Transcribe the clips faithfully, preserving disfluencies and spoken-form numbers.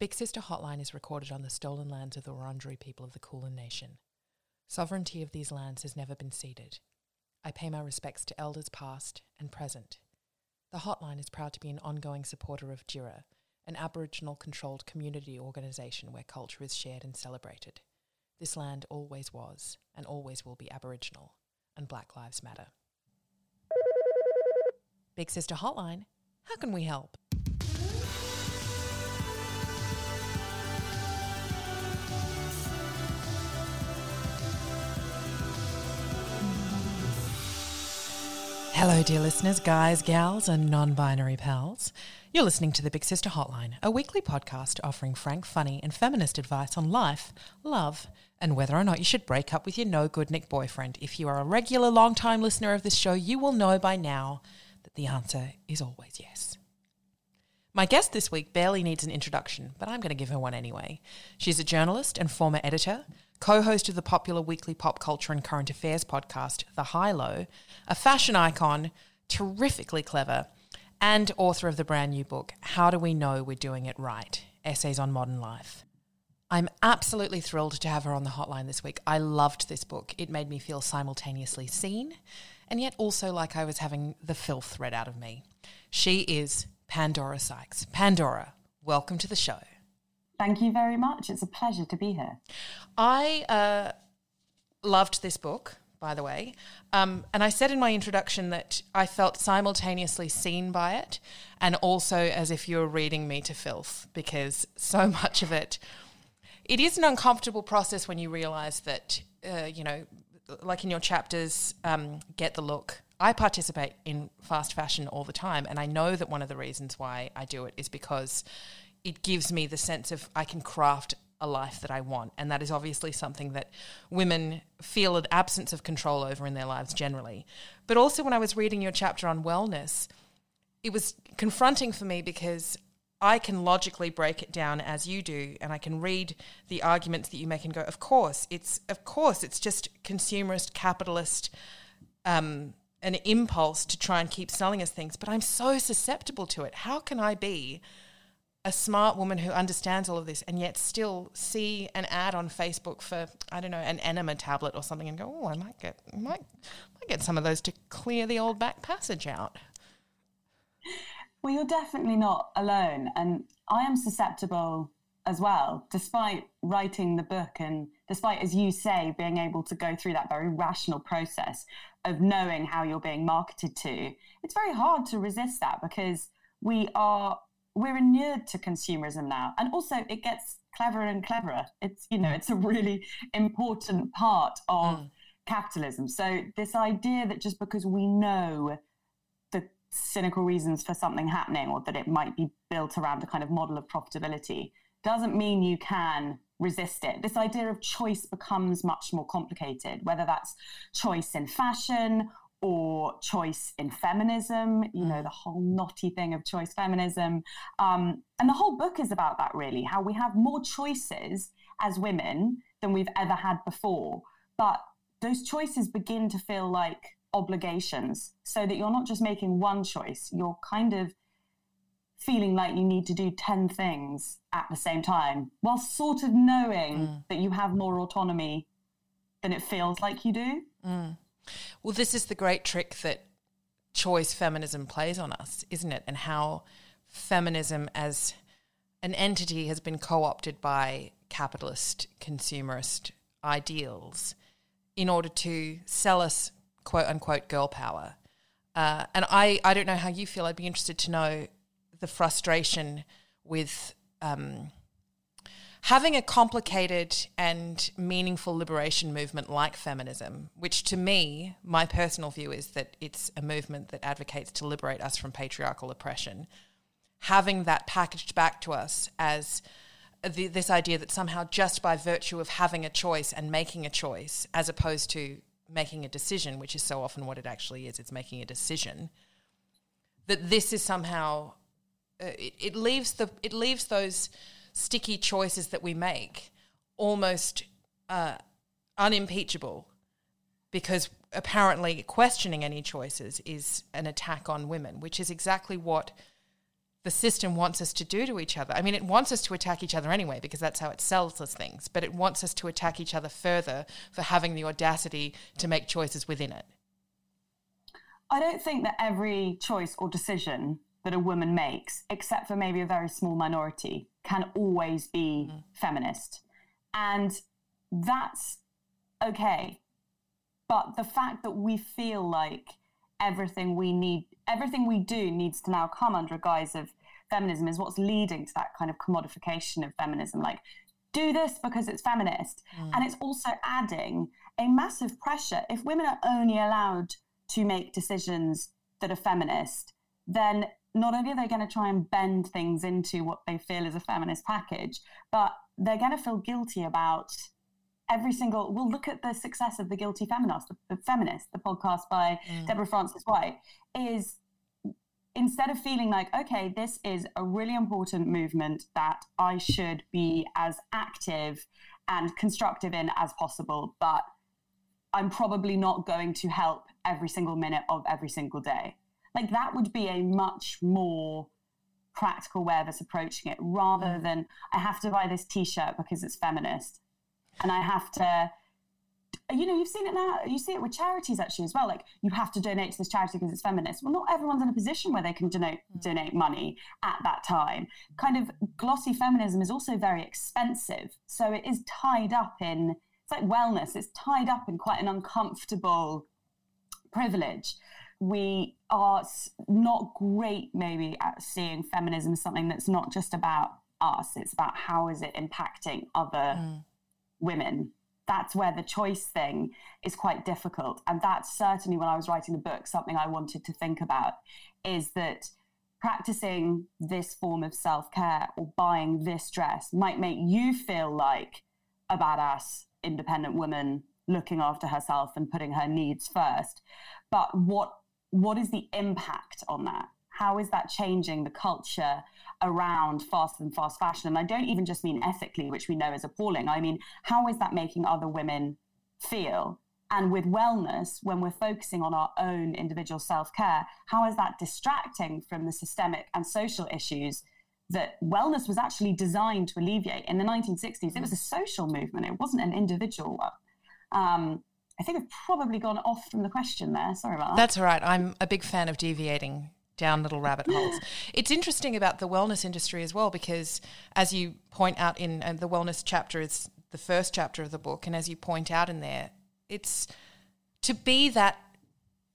Big Sister Hotline is recorded on the stolen lands of the Wurundjeri people of the Kulin Nation. Sovereignty of these lands has never been ceded. I pay my respects to elders past and present. The hotline is proud to be an ongoing supporter of Jira, an Aboriginal-controlled community organisation where culture is shared and celebrated. This land always was and always will be Aboriginal, and Black Lives Matter. Big Sister Hotline, how can we help? Hello, dear listeners, guys, gals and non-binary pals. You're listening to the Big Sister Hotline, a weekly podcast offering frank, funny and feminist advice on life, love and whether or not you should break up with your no-good Nick boyfriend. If you are a regular long-time listener of this show, you will know by now that the answer is always yes. My guest this week barely needs an introduction, but I'm going to give her one anyway. She's a journalist and former editor, co-host of the popular weekly pop culture and current affairs podcast, The High Low, a fashion icon, terrifically clever, and author of the brand new book, How Do We Know We're Doing It Right? Essays on Modern Life. I'm absolutely thrilled to have her on the hotline this week. I loved this book. It made me feel simultaneously seen and yet also like I was having the filth read out of me. She is Pandora Sykes. Pandora, welcome to the show. Thank you very much. It's a pleasure to be here. I uh, loved this book, by the way, um, and I said in my introduction that I felt simultaneously seen by it and also as if you were reading me to filth, because so much of it, it is an uncomfortable process when you realise that, uh, you know, like in your chapters, um, get the look. I participate in fast fashion all the time, and I know that one of the reasons why I do it is because it gives me the sense of I can craft a life that I want, and that is obviously something that women feel an absence of control over in their lives generally. But also when I was reading your chapter on wellness, it was confronting for me because I can logically break it down as you do, and I can read the arguments that you make and go, of course, it's of course it's just consumerist, capitalist, um, an impulse to try and keep selling us things, but I'm so susceptible to it. How can I be a smart woman who understands all of this and yet still see an ad on Facebook for, I don't know, an enema tablet or something and go, oh, I might get I might, I might get some of those to clear the old back passage out? Well, you're definitely not alone. And I am susceptible as well, despite writing the book and despite, as you say, being able to go through that very rational process of knowing how you're being marketed to. It's very hard to resist that because we are... we're inured to consumerism now, and also it gets cleverer and cleverer. It's, you know, it's a really important part of mm. capitalism. So this idea that just because we know the cynical reasons for something happening or that it might be built around a kind of model of profitability doesn't mean you can resist it. This idea of choice becomes much more complicated, whether that's choice in fashion or choice in feminism, you know, the whole knotty thing of choice feminism. Um, and the whole book is about that, really, how we have more choices as women than we've ever had before. But those choices begin to feel like obligations, so that you're not just making one choice, you're kind of feeling like you need to do ten things at the same time, while sort of knowing mm. that you have more autonomy than it feels like you do. Mm. Well, this is the great trick that choice feminism plays on us, isn't it? And how feminism as an entity has been co-opted by capitalist, consumerist ideals in order to sell us quote unquote girl power. Uh, and I, I don't know how you feel. I'd be interested to know the frustration with um, having a complicated and meaningful liberation movement like feminism, which to me, my personal view is that it's a movement that advocates to liberate us from patriarchal oppression, having that packaged back to us as the, this idea that somehow just by virtue of having a choice and making a choice, as opposed to making a decision, which is so often what it actually is, it's making a decision, that this is somehow uh, it, it leaves the it leaves those sticky choices that we make almost uh, unimpeachable, because apparently questioning any choices is an attack on women, which is exactly what the system wants us to do to each other. I mean, it wants us to attack each other anyway because that's how it sells us things, but it wants us to attack each other further for having the audacity to make choices within it. I don't think that every choice or decision that a woman makes, except for maybe a very small minority, can always be mm. feminist. And that's okay. But the fact that we feel like everything we need, everything we do needs to now come under a guise of feminism is what's leading to that kind of commodification of feminism. Like, do this because it's feminist. Mm. And it's also adding a massive pressure. If women are only allowed to make decisions that are feminist, then not only are they going to try and bend things into what they feel is a feminist package, but they're going to feel guilty about every single... We'll look at the success of The Guilty Feminist, the, the feminist, the podcast by mm. Deborah Frances-White, is instead of feeling like, okay, this is a really important movement that I should be as active and constructive in as possible, but I'm probably not going to help every single minute of every single day. Like, that would be a much more practical way of us approaching it, rather than I have to buy this T-shirt because it's feminist, and I have to, you know, you've seen it now, you see it with charities actually as well, like you have to donate to this charity because it's feminist. Well, not everyone's in a position where they can donate, donate money at that time. Kind of glossy feminism is also very expensive. So it is tied up in, it's like wellness, it's tied up in quite an uncomfortable privilege. We are not great maybe at seeing feminism as something that's not just about us. It's about how is it impacting other mm. women. That's where the choice thing is quite difficult. And that's certainly when I was writing the book, something I wanted to think about is that practicing this form of self-care or buying this dress might make you feel like a badass independent woman looking after herself and putting her needs first. But what what is the impact on that? How is that changing the culture around fast and fast fashion? And I don't even just mean ethically, which we know is appalling. I mean, how is that making other women feel? And with wellness, when we're focusing on our own individual self-care, how is that distracting from the systemic and social issues that wellness was actually designed to alleviate? In the nineteen sixties, it was a social movement. It wasn't an individual one. Um, I think I've probably gone off from the question there. Sorry about that. That's all right. I'm a big fan of deviating down little rabbit holes. It's interesting about the wellness industry as well, because as you point out in and the wellness chapter is the first chapter of the book, and as you point out in there, it's to be that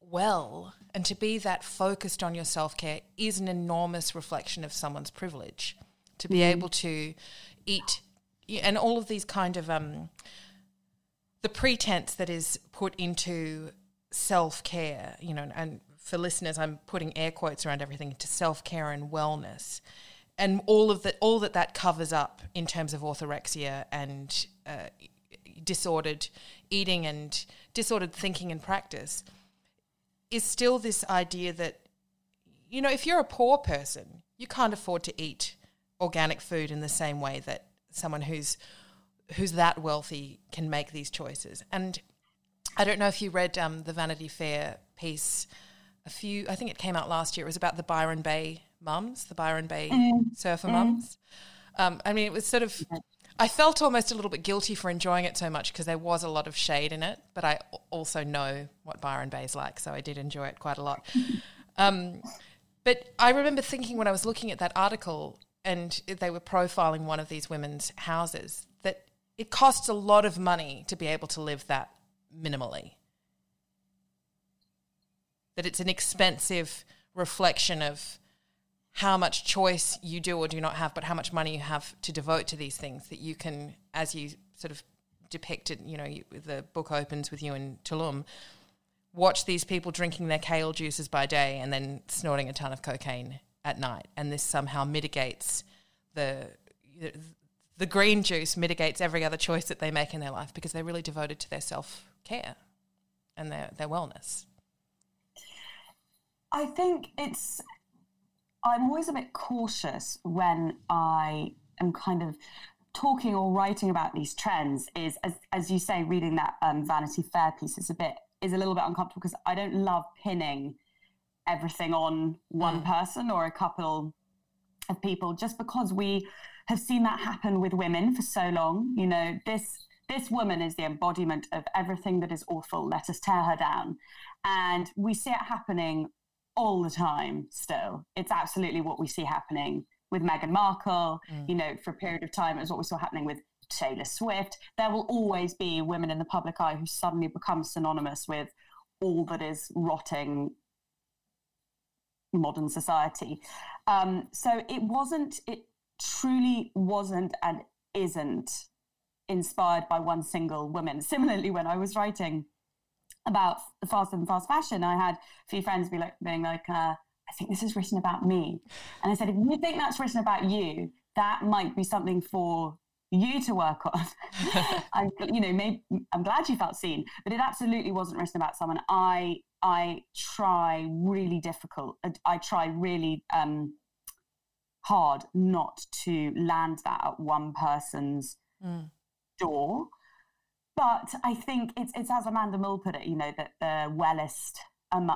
well and to be that focused on your self-care is an enormous reflection of someone's privilege. To be mm. able to eat and all of these kind of... um. The pretense that is put into self-care, you know, and for listeners, I'm putting air quotes around everything, to self-care and wellness, and all of that, all that that covers up in terms of orthorexia and uh, disordered eating and disordered thinking and practice, is still this idea that, you know, if you're a poor person, you can't afford to eat organic food in the same way that someone who's who's that wealthy can make these choices. And I don't know if you read um, the Vanity Fair piece a few, I think it came out last year, it was about the Byron Bay mums, the Byron Bay mm. surfer mm. mums. Um, I mean, it was sort of, I felt almost a little bit guilty for enjoying it so much because there was a lot of shade in it, but I also know what Byron Bay's like, so I did enjoy it quite a lot. um, but I remember thinking when I was looking at that article and they were profiling one of these women's houses, It costs a lot of money to be able to live that minimally. That it's an expensive reflection of how much choice you do or do not have, but how much money you have to devote to these things that you can, as you sort of depicted, you know, you, the book opens with you in Tulum, watch these people drinking their kale juices by day and then snorting a ton of cocaine at night. And this somehow mitigates the, the the green juice mitigates every other choice that they make in their life because they're really devoted to their self-care and their, their wellness. I think it's, I'm always a bit cautious when I am kind of talking or writing about these trends is, as as you say, reading that um, Vanity Fair piece is a bit, is a little bit uncomfortable because I don't love pinning everything on one mm. person or a couple of people just because we have seen that happen with women for so long. You know, this this woman is the embodiment of everything that is awful. Let us tear her down. And we see it happening all the time still. It's absolutely what we see happening with Meghan Markle. Mm. You know, for a period of time, it was what we saw happening with Taylor Swift. There will always be women in the public eye who suddenly become synonymous with all that is rotting modern society. Um, so it wasn't, it truly wasn't and isn't inspired by one single woman. Similarly, when I was writing about the fast and fast fashion, I had a few friends be like, being like, uh, I think this is written about me. And I said, if you think that's written about you, that might be something for you to work on. I, you know, maybe, I'm glad you felt seen, but it absolutely wasn't written about someone. I I try really difficult. I try really um, hard not to land that at one person's mm. door. But I think it's it's as Amanda Mull put it, you know, that the wellest um,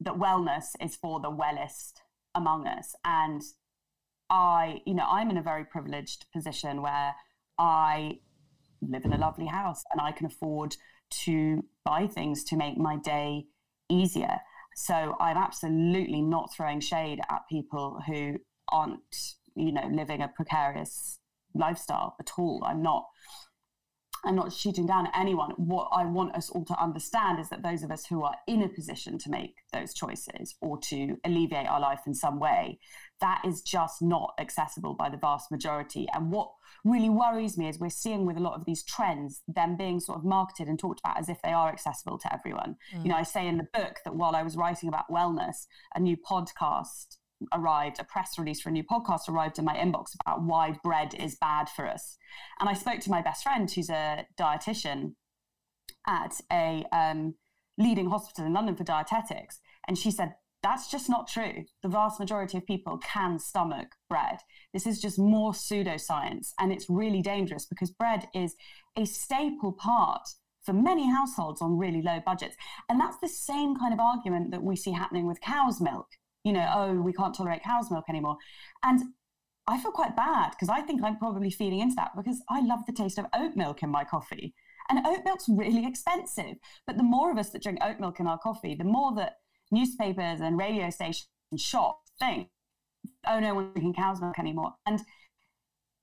that wellness is for the wellest among us. And I, you know, I'm in a very privileged position where I live in a lovely house and I can afford to buy things to make my day easier. So I'm absolutely not throwing shade at people who aren't, you know, living a precarious lifestyle at all. I'm not, I'm not shooting down at anyone. What I want us all to understand is that those of us who are in a position to make those choices or to alleviate our life in some way, that is just not accessible by the vast majority. And what really worries me is we're seeing with a lot of these trends, them being sort of marketed and talked about as if they are accessible to everyone. Mm. You know, I say in the book that while I was writing about wellness, a new podcast arrived, a press release for a new podcast arrived in my inbox about why bread is bad for us. And I spoke to my best friend, who's a dietitian at a um, leading hospital in London for dietetics. And she said, that's just not true. The vast majority of people can stomach bread. This is just more pseudoscience, and it's really dangerous because bread is a staple part for many households on really low budgets. And that's the same kind of argument that we see happening with cow's milk. You know, oh, we can't tolerate cow's milk anymore. And I feel quite bad because I think I'm probably feeding into that because I love the taste of oat milk in my coffee. And oat milk's really expensive. But the more of us that drink oat milk in our coffee, the more that newspapers and radio stations and shops think, oh, no one's drinking cow's milk anymore. And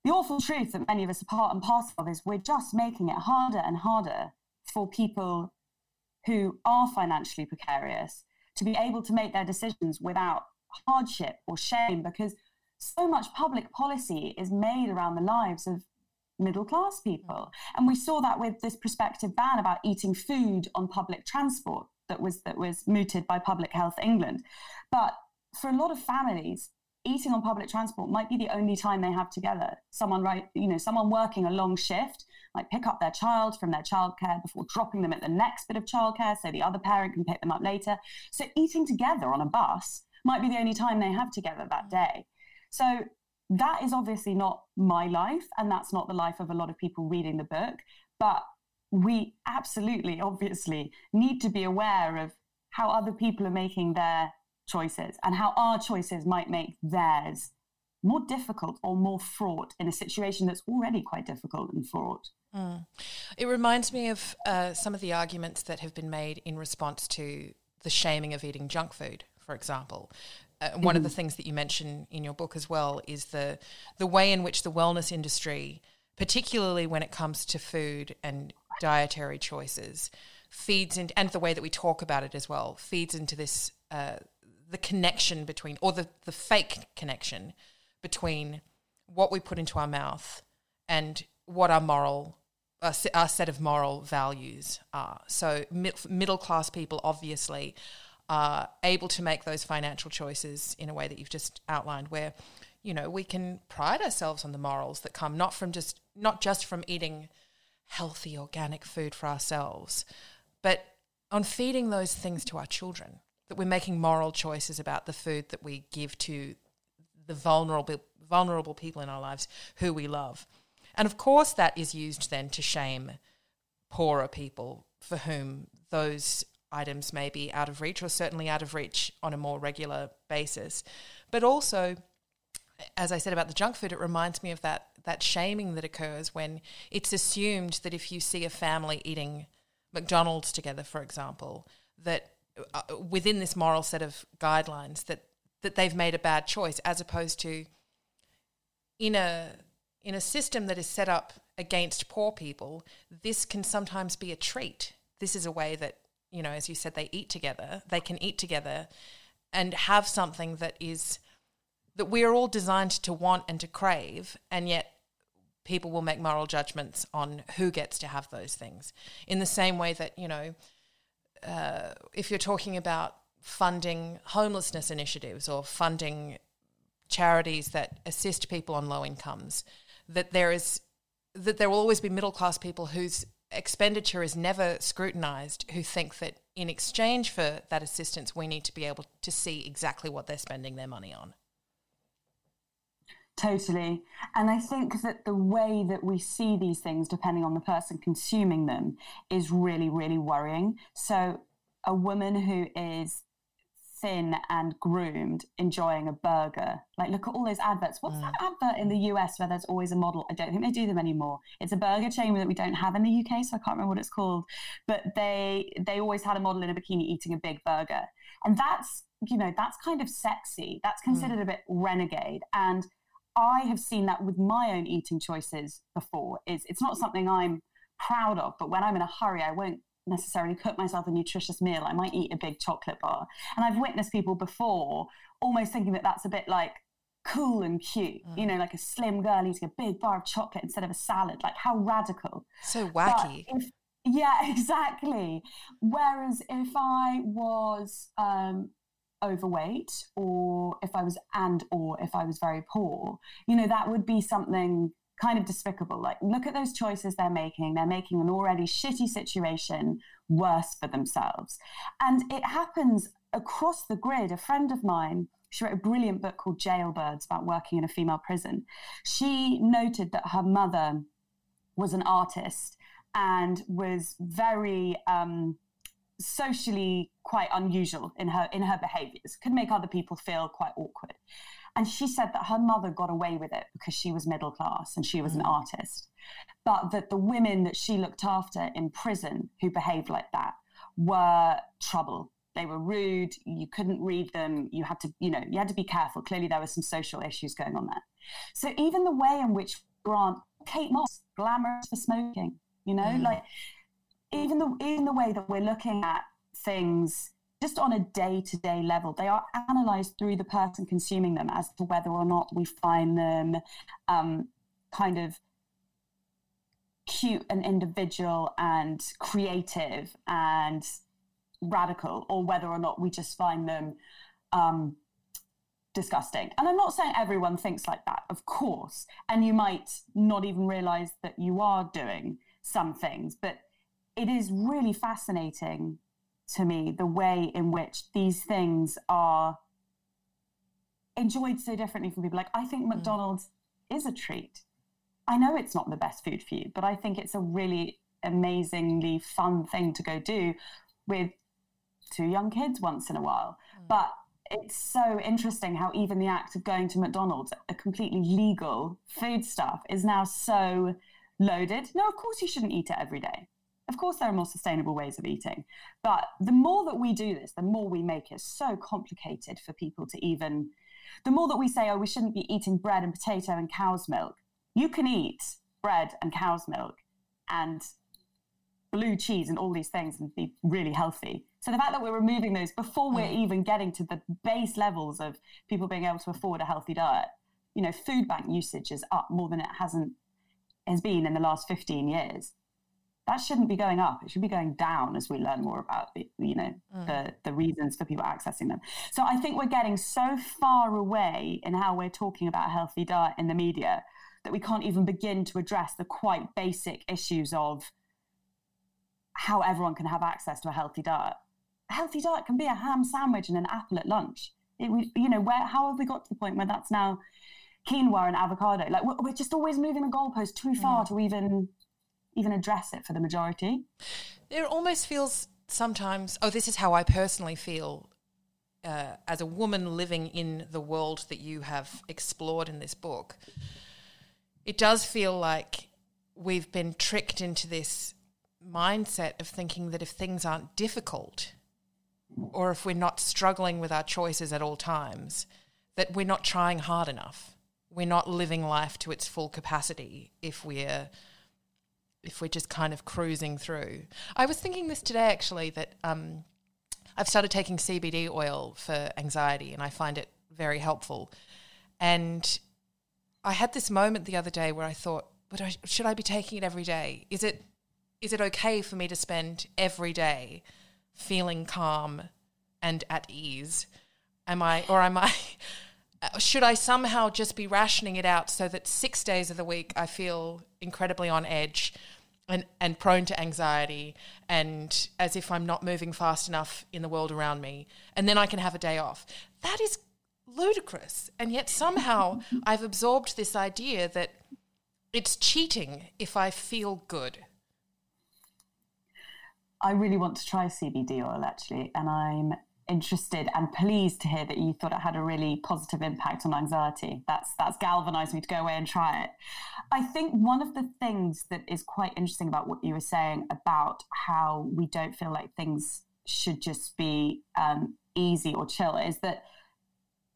the awful truth that many of us are part and parcel of is we're just making it harder and harder for people who are financially precarious to be able to make their decisions without hardship or shame, because so much public policy is made around the lives of middle-class people. And we saw that with this prospective ban about eating food on public transport that was that was mooted by Public Health England. But for a lot of families, eating on public transport might be the only time they have together. Someone, right, you know, someone working a long shift might pick up their child from their childcare before dropping them at the next bit of childcare so the other parent can pick them up later. So eating together on a bus might be the only time they have together that day. So that is obviously not my life, and that's not the life of a lot of people reading the book. But we absolutely, obviously, need to be aware of how other people are making their choices and how our choices might make theirs more difficult or more fraught in a situation that's already quite difficult and fraught. Mm. It reminds me of uh, some of the arguments that have been made in response to the shaming of eating junk food, for example. Uh, one mm. of the things that you mention in your book as well is the the way in which the wellness industry particularly when it comes to food and dietary choices, feeds into, and the way that we talk about it as well, feeds into this, uh, the connection between, or the, the fake connection between what we put into our mouth and what our moral, our, our set of moral values are. So mid, middle class people obviously are able to make those financial choices in a way that you've just outlined, where, you know, we can pride ourselves on the morals that come not from just not just from eating healthy organic food for ourselves, but on feeding those things to our children, that we're making moral choices about the food that we give to the vulnerable vulnerable people in our lives who we love. And of course that is used then to shame poorer people for whom those items may be out of reach, or certainly out of reach on a more regular basis. But also, as I said about the junk food, it reminds me of that that shaming that occurs when it's assumed that if you see a family eating McDonald's together, for example, that uh, within this moral set of guidelines that, that they've made a bad choice, as opposed to in a in a system that is set up against poor people, this can sometimes be a treat. This is a way that, you know, as you said, they eat together, they can eat together and have something that is that we're all designed to want and to crave, and yet people will make moral judgments on who gets to have those things. In the same way that, you know, uh, if you're talking about funding homelessness initiatives or funding charities that assist people on low incomes, that there is that there will always be middle-class people whose expenditure is never scrutinised, who think that in exchange for that assistance we need to be able to see exactly what they're spending their money on. Totally. And I think that the way that we see these things, depending on the person consuming them, is really, really worrying. So a woman who is thin and groomed enjoying a burger, like, look at all those adverts. What's mm. that advert in the U S where there's always a model? I don't think they do them anymore. It's a burger chain that we don't have in the U K, so I can't remember what it's called. But they they always had a model in a bikini eating a big burger. And that's, you know, that's kind of sexy. That's considered mm. a bit renegade. And I have seen that with my own eating choices before. It's, it's not something I'm proud of, but when I'm in a hurry, I won't necessarily cook myself a nutritious meal. I might eat a big chocolate bar. And I've witnessed people before almost thinking that that's a bit like cool and cute, mm. you know, like a slim girl eating a big bar of chocolate instead of a salad. Like, how radical. So wacky. If, yeah, exactly. Whereas if I was... Um, overweight, or if I was and or if I was very poor, you know, that would be something kind of despicable. Like, look at those choices they're making. They're making an already shitty situation worse for themselves. And it happens across the grid. A friend of mine, she wrote a brilliant book called Jailbirds about working in a female prison. She noted that her mother was an artist and was very um socially quite unusual in her in her behaviours, could make other people feel quite awkward. And she said that her mother got away with it because she was middle class and she was mm. an artist, but that the women that she looked after in prison who behaved like that were trouble. They were rude, you couldn't read them, you had to, you know, you had to be careful. Clearly there were some social issues going on there. So even the way in which Grant, Kate Moss, glamorous for smoking, you know, mm. like... Even the in the way that we're looking at things just on a day-to-day level, they are analysed through the person consuming them as to whether or not we find them um, kind of cute and individual and creative and radical, or whether or not we just find them um, disgusting. And I'm not saying everyone thinks like that, of course, and you might not even realise that you are doing some things, but it is really fascinating to me the way in which these things are enjoyed so differently from people. Like, I think McDonald's mm. is a treat. I know it's not the best food for you, but I think it's a really amazingly fun thing to go do with two young kids once in a while. Mm. But it's so interesting how even the act of going to McDonald's, a completely legal food stuff, is now so loaded. No, of course you shouldn't eat it every day. Of course, there are more sustainable ways of eating. But the more that we do this, the more we make it so complicated for people to even... The more that we say, oh, we shouldn't be eating bread and potato and cow's milk. You can eat bread and cow's milk and blue cheese and all these things and be really healthy. So the fact that we're removing those before we're even getting to the base levels of people being able to afford a healthy diet, you know, food bank usage is up more than it hasn't has been in the last fifteen years. That shouldn't be going up. It should be going down as we learn more about the, you know, mm. the, the reasons for people accessing them. So I think we're getting so far away in how we're talking about a healthy diet in the media that we can't even begin to address the quite basic issues of how everyone can have access to a healthy diet. A healthy diet can be a ham sandwich and an apple at lunch. It, you know, where how have we got to the point where that's now quinoa and avocado? Like we're, we're just always moving the goalpost too far mm. to even... even address it for the majority. It almost feels sometimes, oh, this is how I personally feel uh, as a woman living in the world that you have explored in this book. It does feel like we've been tricked into this mindset of thinking that if things aren't difficult or if we're not struggling with our choices at all times, that we're not trying hard enough. We're not living life to its full capacity if we're... if we're just kind of cruising through. I was thinking this today, actually, that um, I've started taking C B D oil for anxiety and I find it very helpful. And I had this moment the other day where I thought, but I, should I be taking it every day? Is it is it okay for me to spend every day feeling calm and at ease? Am I, or am I, should I somehow just be rationing it out so that six days of the week I feel incredibly on edge and, and prone to anxiety and as if I'm not moving fast enough in the world around me, and then I can have a day off? That is ludicrous. And yet somehow I've absorbed this idea that it's cheating if I feel good. I really want to try C B D oil, actually, and I'm interested and pleased to hear that you thought it had a really positive impact on anxiety. That's that's galvanised me to go away and try it. I think one of the things that is quite interesting about what you were saying about how we don't feel like things should just be um, easy or chill is that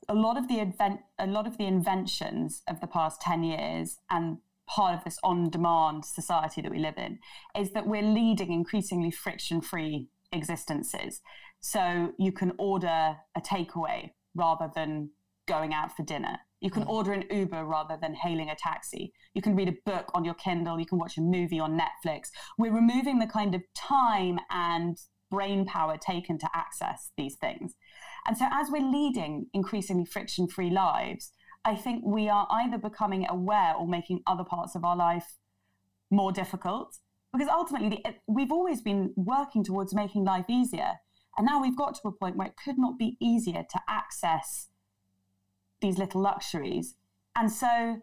a lot of the invent a lot of the inventions of the past ten years and part of this on-demand society that we live in is that we're leading increasingly friction-free existences. So you can order a takeaway rather than going out for dinner. You can order an Uber rather than hailing a taxi. You can read a book on your Kindle. You can watch a movie on Netflix. We're removing the kind of time and brain power taken to access these things. And so as we're leading increasingly friction-free lives, I think we are either becoming aware or making other parts of our life more difficult. Because ultimately, the, we've always been working towards making life easier. And now we've got to a point where it could not be easier to access these little luxuries. And so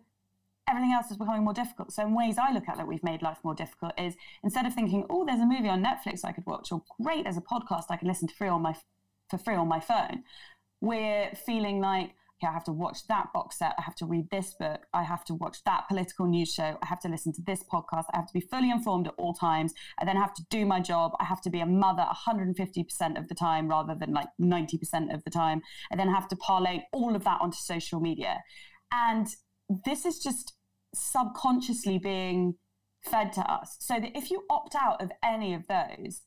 everything else is becoming more difficult. So in ways I look at that we've made life more difficult is instead of thinking, oh, there's a movie on Netflix I could watch, or great, there's a podcast I can listen to free on my, for free on my phone, we're feeling like, okay, I have to watch that box set, I have to read this book, I have to watch that political news show, I have to listen to this podcast, I have to be fully informed at all times, I then have to do my job, I have to be a mother one hundred fifty percent of the time rather than like ninety percent of the time, I then have to parlay all of that onto social media. And this is just subconsciously being fed to us. So that if you opt out of any of those,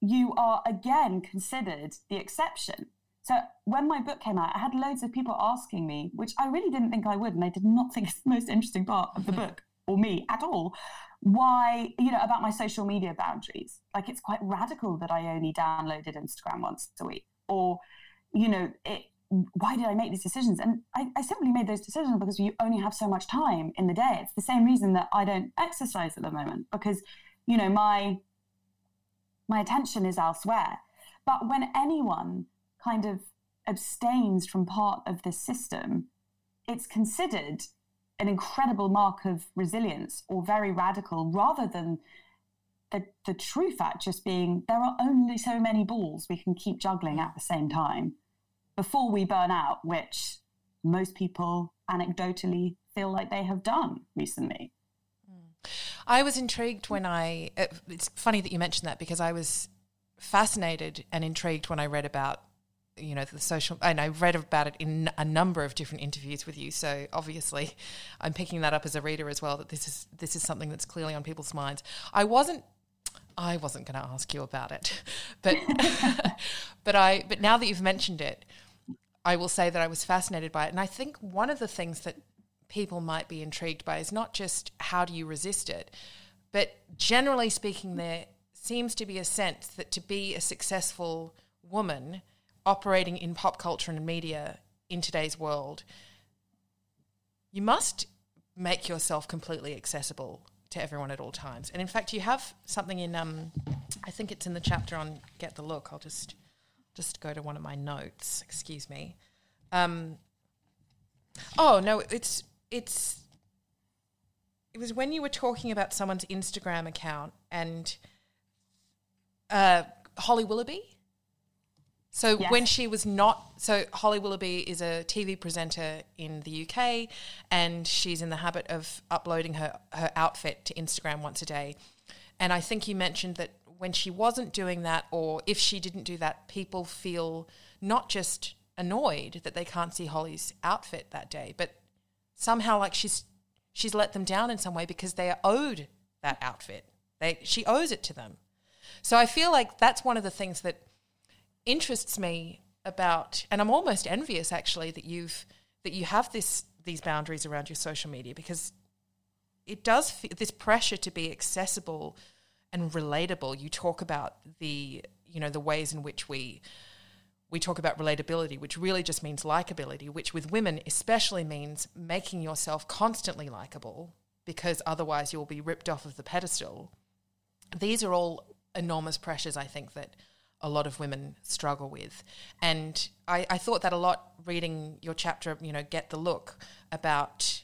you are again considered the exception. So when my book came out, I had loads of people asking me, which I really didn't think I would, and I did not think it's the most interesting part of the book or me at all, why, you know, about my social media boundaries. Like, it's quite radical that I only downloaded Instagram once a week. Or, you know, it, why did I make these decisions? And I, I simply made those decisions because you only have so much time in the day. It's the same reason that I don't exercise at the moment, because, you know, my my attention is elsewhere. But when anyone kind of abstains from part of this system, it's considered an incredible mark of resilience or very radical, rather than the, the true fact just being there are only so many balls we can keep juggling at the same time before we burn out, which most people anecdotally feel like they have done recently. I was intrigued when I, it's funny that you mentioned that, because I was fascinated and intrigued when I read about you know, the social, and I read about it in a number of different interviews with you. So obviously I'm picking that up as a reader as well, that this is, this is something that's clearly on people's minds. I wasn't, I wasn't going to ask you about it, but, but I, but now that you've mentioned it, I will say that I was fascinated by it. And I think one of the things that people might be intrigued by is not just how do you resist it, but generally speaking, there seems to be a sense that to be a successful woman operating in pop culture and media in today's world, you must make yourself completely accessible to everyone at all times. And in fact, you have something in, um, I think it's in the chapter on Get the Look. I'll just just go to one of my notes. Excuse me. Um, oh, no, it's it's it was when you were talking about someone's Instagram account and uh, Holly Willoughby. So yes. when she was not, so Holly Willoughby is a T V presenter in the U K, and she's in the habit of uploading her, her outfit to Instagram once a day. And I think you mentioned that when she wasn't doing that, or if she didn't do that, people feel not just annoyed that they can't see Holly's outfit that day, but somehow like she's she's let them down in some way because they are owed that outfit. They she owes it to them. So I feel like that's one of the things that interests me about, and I'm almost envious actually that you've that you have this these boundaries around your social media, because it does feel this pressure to be accessible and relatable. You talk about the you know the ways in which we we talk about relatability, which really just means likability, which with women especially means making yourself constantly likable, because otherwise you'll be ripped off of the pedestal. These are all enormous pressures, I think, that a lot of women struggle with. And I, I thought that a lot reading your chapter, you know, Get the Look, about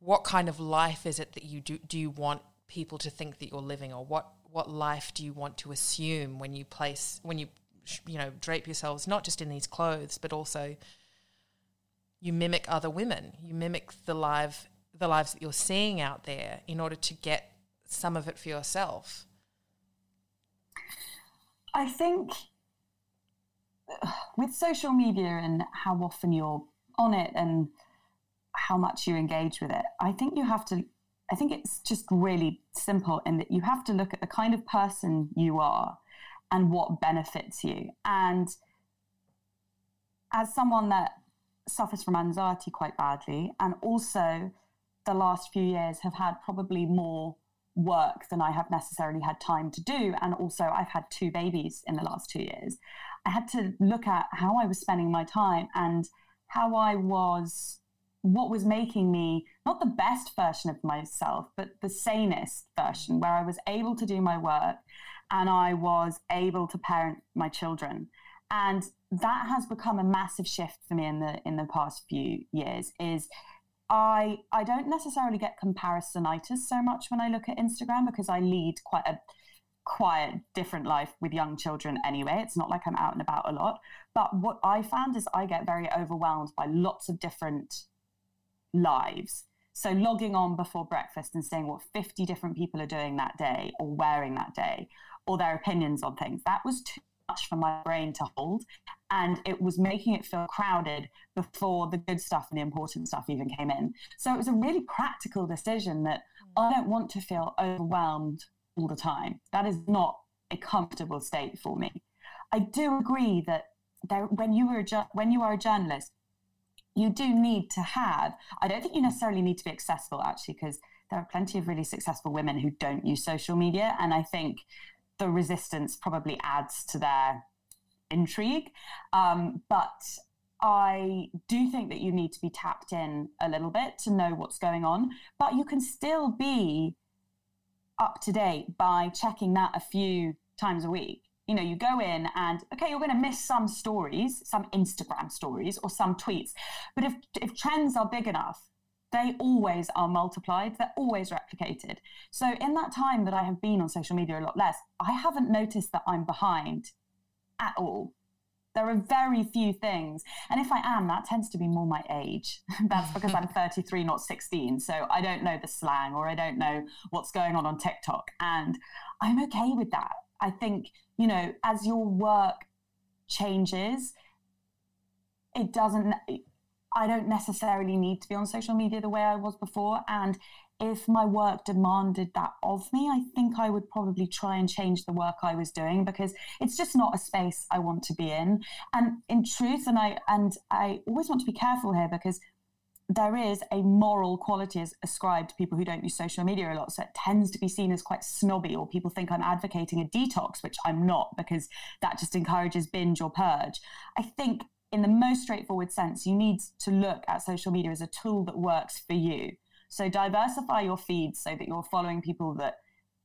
what kind of life is it that you do, do you want people to think that you're living, or what, what life do you want to assume when you place, when you, you know, drape yourselves, not just in these clothes, but also you mimic other women, you mimic the live, the lives that you're seeing out there in order to get some of it for yourself. I think with social media and how often you're on it and how much you engage with it, I think you have to, I think it's just really simple in that you have to look at the kind of person you are and what benefits you. And as someone that suffers from anxiety quite badly, and also the last few years have had probably more work than I have necessarily had time to do, and also I've had two babies in the last two years, I had to look at how I was spending my time and how I was what was making me not the best version of myself, but the sanest version, where I was able to do my work and I was able to parent my children. And that has become a massive shift for me in the in the past few years. Is I, I don't necessarily get comparisonitis so much when I look at Instagram, because I lead quite a quiet, different life with young children anyway. It's not like I'm out and about a lot. But what I found is I get very overwhelmed by lots of different lives. So logging on before breakfast and seeing what fifty different people are doing that day, or wearing that day, or their opinions on things, that was too much for my brain to hold. And it was making it feel crowded before the good stuff and the important stuff even came in. So it was a really practical decision that I don't want to feel overwhelmed all the time. That is not a comfortable state for me. I do agree that there, when you were a ju- when you are a journalist, you do need to have, I don't think you necessarily need to be accessible, actually, because there are plenty of really successful women who don't use social media. And I think the resistance probably adds to their intrigue, um, but I do think that you need to be tapped in a little bit to know what's going on, but you can still be up to date by checking that a few times a week. You know, you go in and, okay, you're going to miss some stories, some Instagram stories or some tweets, but if, if trends are big enough, they always are multiplied, they're always replicated. So in that time that I have been on social media a lot less, I haven't noticed that I'm behind at all. There are very few things. And if I am, that tends to be more my age. That's because I'm thirty-three, not sixteen. So I don't know the slang, or I don't know what's going on on TikTok. And I'm okay with that. I think, you know, as your work changes, it doesn't, I don't necessarily need to be on social media the way I was before. And if my work demanded that of me, I think I would probably try and change the work I was doing, because it's just not a space I want to be in. And in truth, and I and I always want to be careful here, because there is a moral quality ascribed to people who don't use social media a lot. So it tends to be seen as quite snobby, or people think I'm advocating a detox, which I'm not, because that just encourages binge or purge. I think in the most straightforward sense, you need to look at social media as a tool that works for you. So diversify your feeds so that you're following people that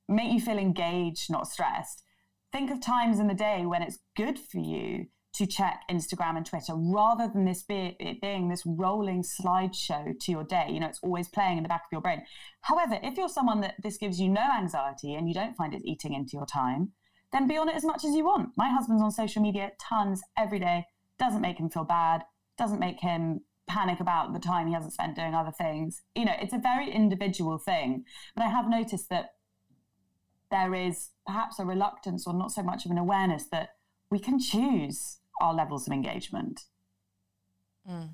make you feel engaged, not stressed. Think of times in the day when it's good for you to check Instagram and Twitter, rather than this be, it being this rolling slideshow to your day. You know, it's always playing in the back of your brain. However, if you're someone that this gives you no anxiety and you don't find it eating into your time, then be on it as much as you want. My husband's on social media tons every day. Doesn't make him feel bad. Doesn't make him panic about the time he hasn't spent doing other things. You know, it's a very individual thing. But I have noticed that there is perhaps a reluctance, or not so much of an awareness, that we can choose our levels of engagement. Mm.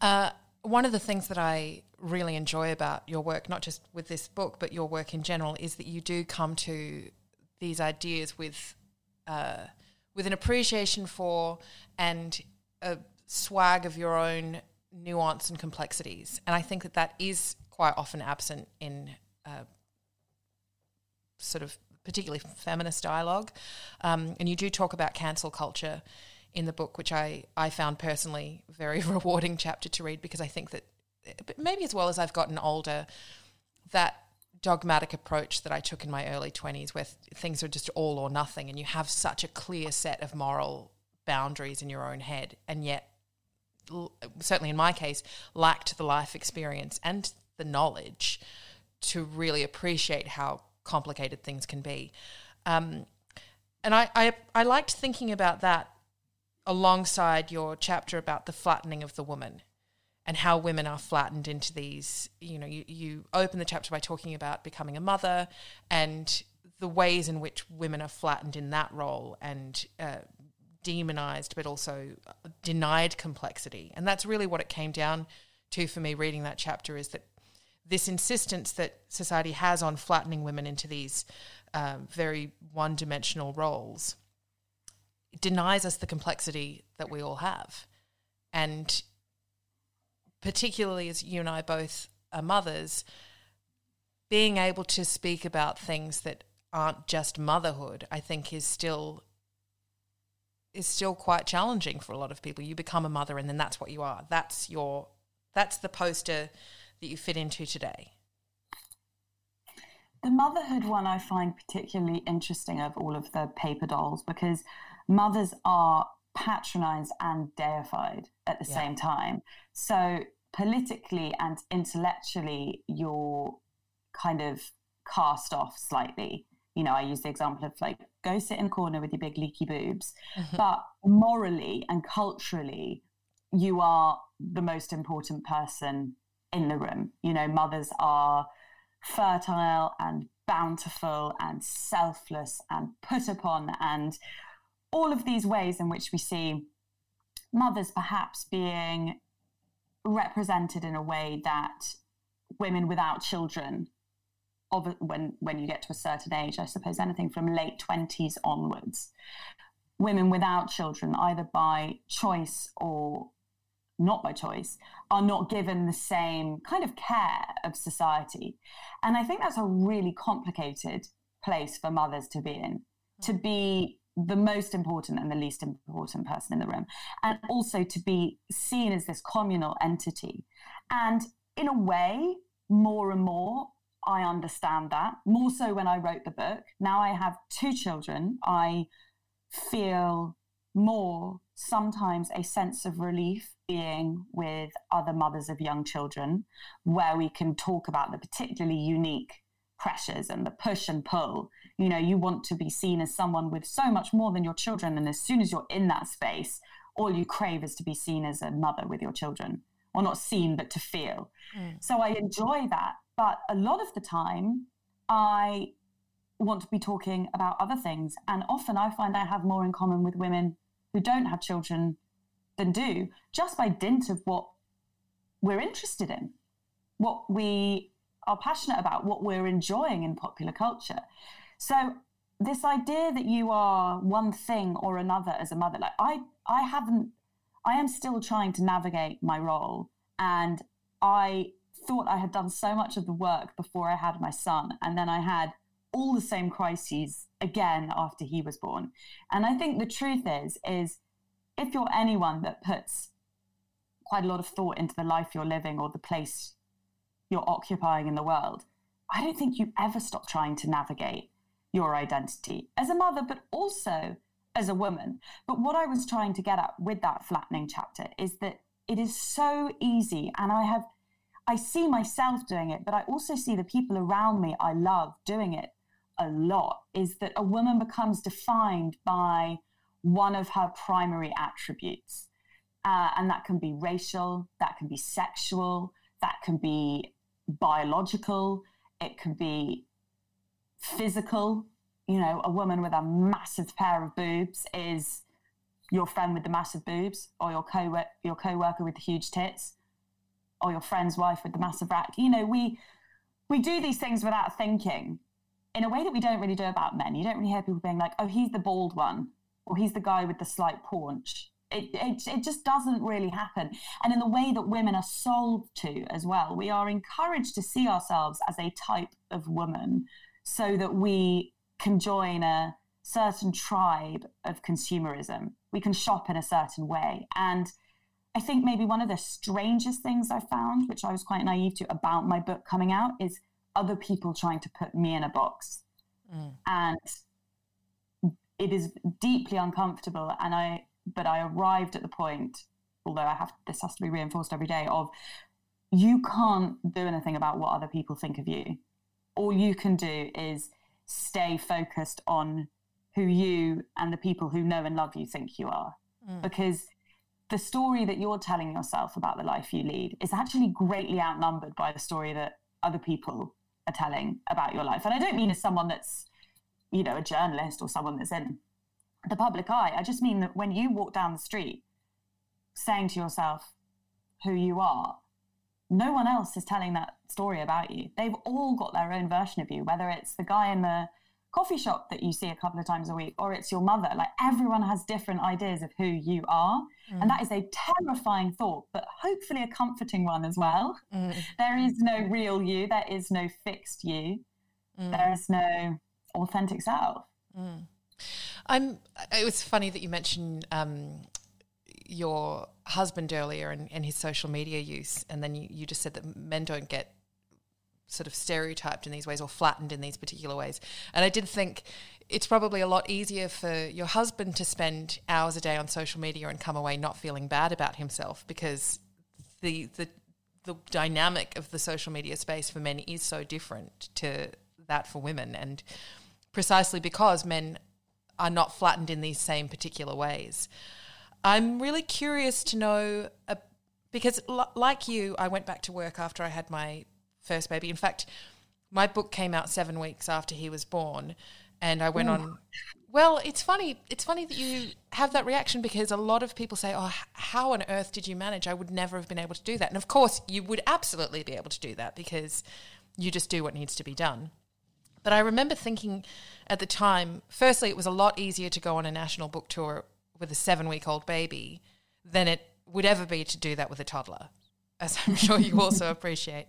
Uh, one of the things that I really enjoy about your work, not just with this book, but your work in general, is that you do come to these ideas with uh, with an appreciation for and a swag of your own nuance and complexities. And I think that that is quite often absent in uh, sort of particularly feminist dialogue. Um, and you do talk about cancel culture in the book, which I, I found personally a very rewarding chapter to read, because I think that maybe as well as I've gotten older, that dogmatic approach that I took in my early twenties, where th- things are just all or nothing, and you have such a clear set of moral boundaries in your own head, and yet l- certainly in my case lacked the life experience and the knowledge to really appreciate how complicated things can be. Um, and I, I I liked thinking about that alongside your chapter about the flattening of the woman, and how women are flattened into these, you know, you, you open the chapter by talking about becoming a mother and the ways in which women are flattened in that role, and uh, demonized, but also denied complexity. And that's really what it came down to for me reading that chapter, is that this insistence that society has on flattening women into these um, very one-dimensional roles denies us the complexity that we all have. And particularly as you and I both are mothers, being able to speak about things that aren't just motherhood, I think is still is still quite challenging for a lot of people. You become a mother and then that's what you are. That's your that's the poster that you fit into today. The motherhood one I find particularly interesting of all of the paper dolls, because mothers are patronized and deified at the yeah. same time. So politically and intellectually, you're kind of cast off slightly. You know, I use the example of like, go sit in a corner with your big leaky boobs. Mm-hmm. But morally and culturally, you are the most important person in the room. You know, mothers are fertile and bountiful and selfless and put upon, and all of these ways in which we see mothers perhaps being represented in a way that women without children, of when when you get to a certain age, I suppose anything from late twenties onwards, women without children, either by choice or not by choice, are not given the same kind of care of society. And I think that's a really complicated place for mothers to be in, to be the most important and the least important person in the room, and also to be seen as this communal entity. And in a way, more and more, I understand that, more so when I wrote the book. Now I have two children, I feel more sometimes a sense of relief being with other mothers of young children, where we can talk about the particularly unique pressures and the push and pull. You know, you want to be seen as someone with so much more than your children, and as soon as you're in that space, all you crave is to be seen as a mother with your children, or not seen, but to feel. Mm. So I enjoy that, but a lot of the time I want to be talking about other things, and often I find I have more in common with women who don't have children than do just by dint of what we're interested in, what we are passionate about, what we're enjoying in popular culture. So this idea that you are one thing or another as a mother, like I, I haven't, I am still trying to navigate my role. And I thought I had done so much of the work before I had my son. And then I had all the same crises again after he was born. And I think the truth is, is if you're anyone that puts quite a lot of thought into the life you're living or the place you're occupying in the world, I don't think you ever stop trying to navigate your identity as a mother, but also as a woman. But what I was trying to get at with that flattening chapter is that it is so easy, and I have, I see myself doing it, but I also see the people around me I love doing it a lot, is that a woman becomes defined by one of her primary attributes. Uh, and that can be racial, that can be sexual, that can be biological, it can be physical. You know, a woman with a massive pair of boobs is your friend with the massive boobs, or your co your co-worker with the huge tits, or your friend's wife with the massive rack. You know, we we do these things without thinking in a way that we don't really do about men. You don't really hear people being like, oh, he's the bald one, or he's the guy with the slight paunch. It, it, it just doesn't really happen. And in the way that women are sold to as well, we are encouraged to see ourselves as a type of woman so that we can join a certain tribe of consumerism. We can shop in a certain way. And I think maybe one of the strangest things I found, which I was quite naive to about my book coming out, is other people trying to put me in a box. Mm. And it is deeply uncomfortable. And I... But I arrived at the point, although I have this has to be reinforced every day, of you can't do anything about what other people think of you. All you can do is stay focused on who you and the people who know and love you think you are. Mm. Because the story that you're telling yourself about the life you lead is actually greatly outnumbered by the story that other people are telling about your life. And I don't mean as someone that's, you know, a journalist or someone that's in the public eye. I just mean that when you walk down the street saying to yourself who you are, no one else is telling that story about you. They've all got their own version of you, whether it's the guy in the coffee shop that you see a couple of times a week or it's your mother. Like, everyone has different ideas of who you are. Mm. And that is a terrifying thought, but hopefully a comforting one as well. Mm. There is no real you. There is no fixed you. Mm. There is no authentic self. Mm. I'm, it was funny that you mentioned um, your husband earlier and, and his social media use, and then you, you just said that men don't get sort of stereotyped in these ways or flattened in these particular ways. And I did think it's probably a lot easier for your husband to spend hours a day on social media and come away not feeling bad about himself, because the the, the dynamic of the social media space for men is so different to that for women, and precisely because men are not flattened in these same particular ways. I'm really curious to know, uh, because l- like you, I went back to work after I had my first baby. In fact, my book came out seven weeks after he was born, and I went Ooh. on, well, it's funny. It's funny that you have that reaction, because a lot of people say, oh, how on earth did you manage? I would never have been able to do that. And of course you would absolutely be able to do that, because you just do what needs to be done. But I remember thinking at the time, firstly, it was a lot easier to go on a national book tour with a seven-week-old baby than it would ever be to do that with a toddler, as I'm sure you also appreciate.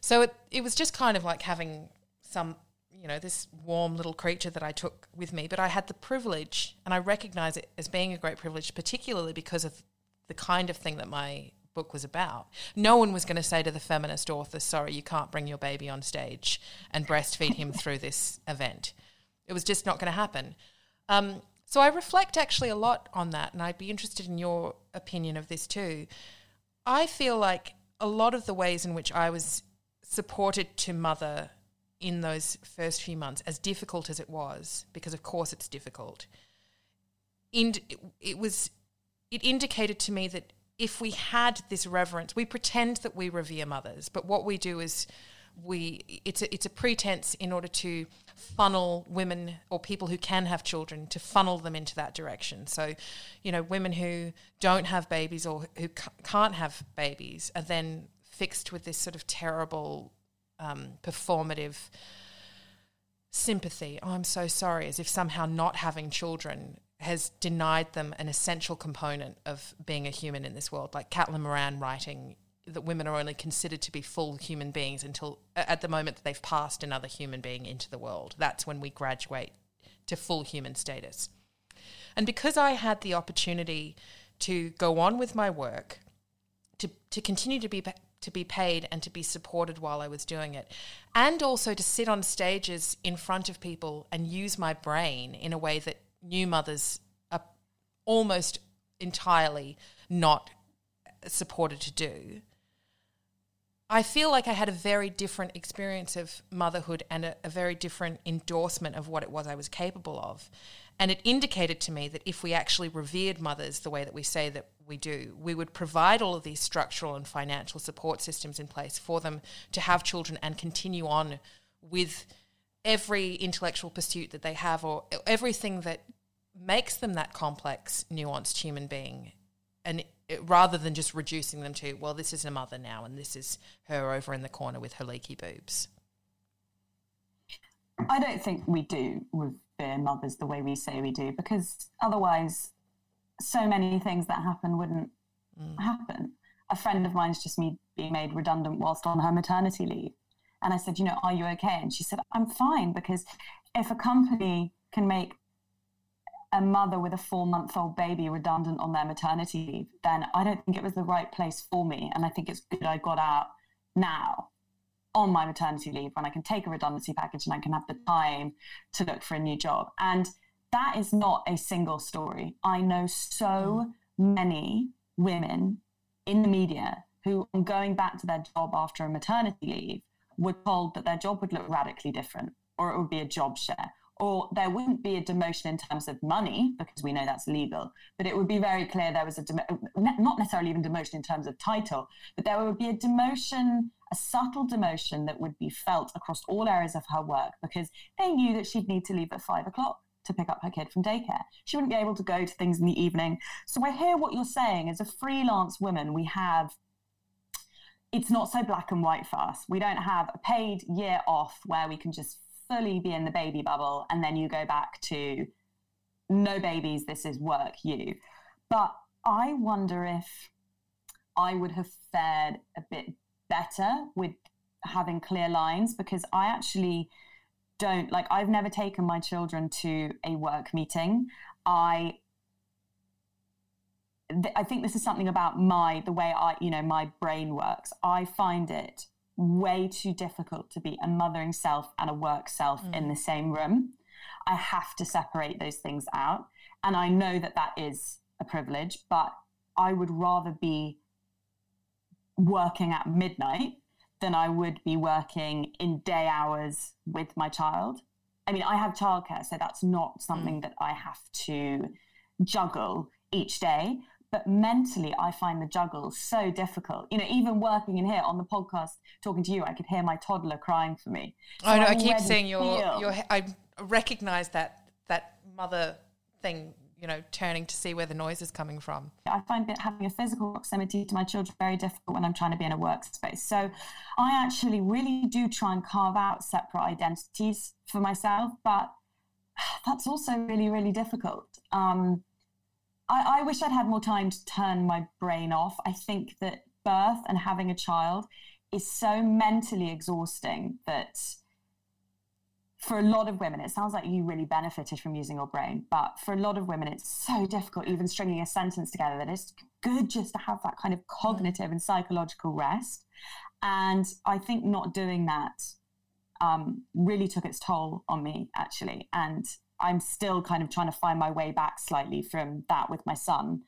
So it, it was just kind of like having some, you know, this warm little creature that I took with me. But I had the privilege, and I recognise it as being a great privilege, particularly because of the kind of thing that my book was about. No one was going to say to the feminist author, sorry, you can't bring your baby on stage and breastfeed him through this event. It was just not going to happen. Um, so I reflect actually a lot on that, and I'd be interested in your opinion of this too. I feel like a lot of the ways in which I was supported to mother in those first few months, as difficult as it was, because of course it's difficult, and it was, it indicated to me that if we had this reverence, we pretend that we revere mothers, but what we do is we it's a, it's a pretense in order to funnel women or people who can have children, to funnel them into that direction. So, you know, women who don't have babies or who c- can't have babies are then fixed with this sort of terrible um, performative sympathy. Oh, I'm so sorry, as if somehow not having children has denied them an essential component of being a human in this world. Like Caitlin Moran writing that women are only considered to be full human beings until at the moment that they've passed another human being into the world. That's when we graduate to full human status. And because I had the opportunity to go on with my work, to to continue to be to be paid and to be supported while I was doing it, and also to sit on stages in front of people and use my brain in a way that new mothers are almost entirely not supported to do, I feel like I had a very different experience of motherhood and a, a very different endorsement of what it was I was capable of. And it indicated to me that if we actually revered mothers the way that we say that we do, we would provide all of these structural and financial support systems in place for them to have children and continue on with every intellectual pursuit that they have, or everything that makes them that complex, nuanced human being, and it, rather than just reducing them to, well, this is a mother now and this is her over in the corner with her leaky boobs. I don't think we do revere mothers the way we say we do, because otherwise so many things that happen wouldn't mm. happen. A friend of mine's just me being made redundant whilst on her maternity leave. And I said, you know, are you okay? And she said, I'm fine, because if a company can make a mother with a four-month-old baby redundant on their maternity leave, then I don't think it was the right place for me. And I think it's good I got out now on my maternity leave when I can take a redundancy package and I can have the time to look for a new job. And that is not a single story. I know so many women in the media who, on going back to their job after a maternity leave, were told that their job would look radically different, or it would be a job share, or there wouldn't be a demotion in terms of money, because we know that's legal, but it would be very clear there was a, dem- not necessarily even demotion in terms of title, but there would be a demotion, a subtle demotion that would be felt across all areas of her work, because they knew that she'd need to leave at five o'clock to pick up her kid from daycare. She wouldn't be able to go to things in the evening. So I hear what you're saying. As a freelance woman, we have it's not so black and white for us. We don't have a paid year off where we can just fully be in the baby bubble and then you go back to no babies, this is work, you. But I wonder if I would have fared a bit better with having clear lines, because I actually don't, like, I've never taken my children to a work meeting. I I think this is something about my, the way I, you know, my brain works. I find it way too difficult to be a mothering self and a work self mm. in the same room. I have to separate those things out. And I know that that is a privilege, but I would rather be working at midnight than I would be working in day hours with my child. I mean, I have childcare, so that's not something mm. that I have to juggle each day. But mentally, I find the juggle so difficult. You know, even working in here on the podcast, talking to you, I could hear my toddler crying for me. So oh no, I, I keep seeing your feel. your. I recognise that that mother thing. You know, turning to see where the noise is coming from. I find that having a physical proximity to my children very difficult when I'm trying to be in a workspace. So I actually really do try and carve out separate identities for myself, but that's also really, really difficult. Um, I, I wish I'd had more time to turn my brain off. I think that birth and having a child is so mentally exhausting that for a lot of women, it sounds like you really benefited from using your brain, but for a lot of women, it's so difficult even stringing a sentence together that it's good just to have that kind of cognitive and psychological rest. And I think not doing that um, really took its toll on me, actually. And I'm still kind of trying to find my way back slightly from that with my son,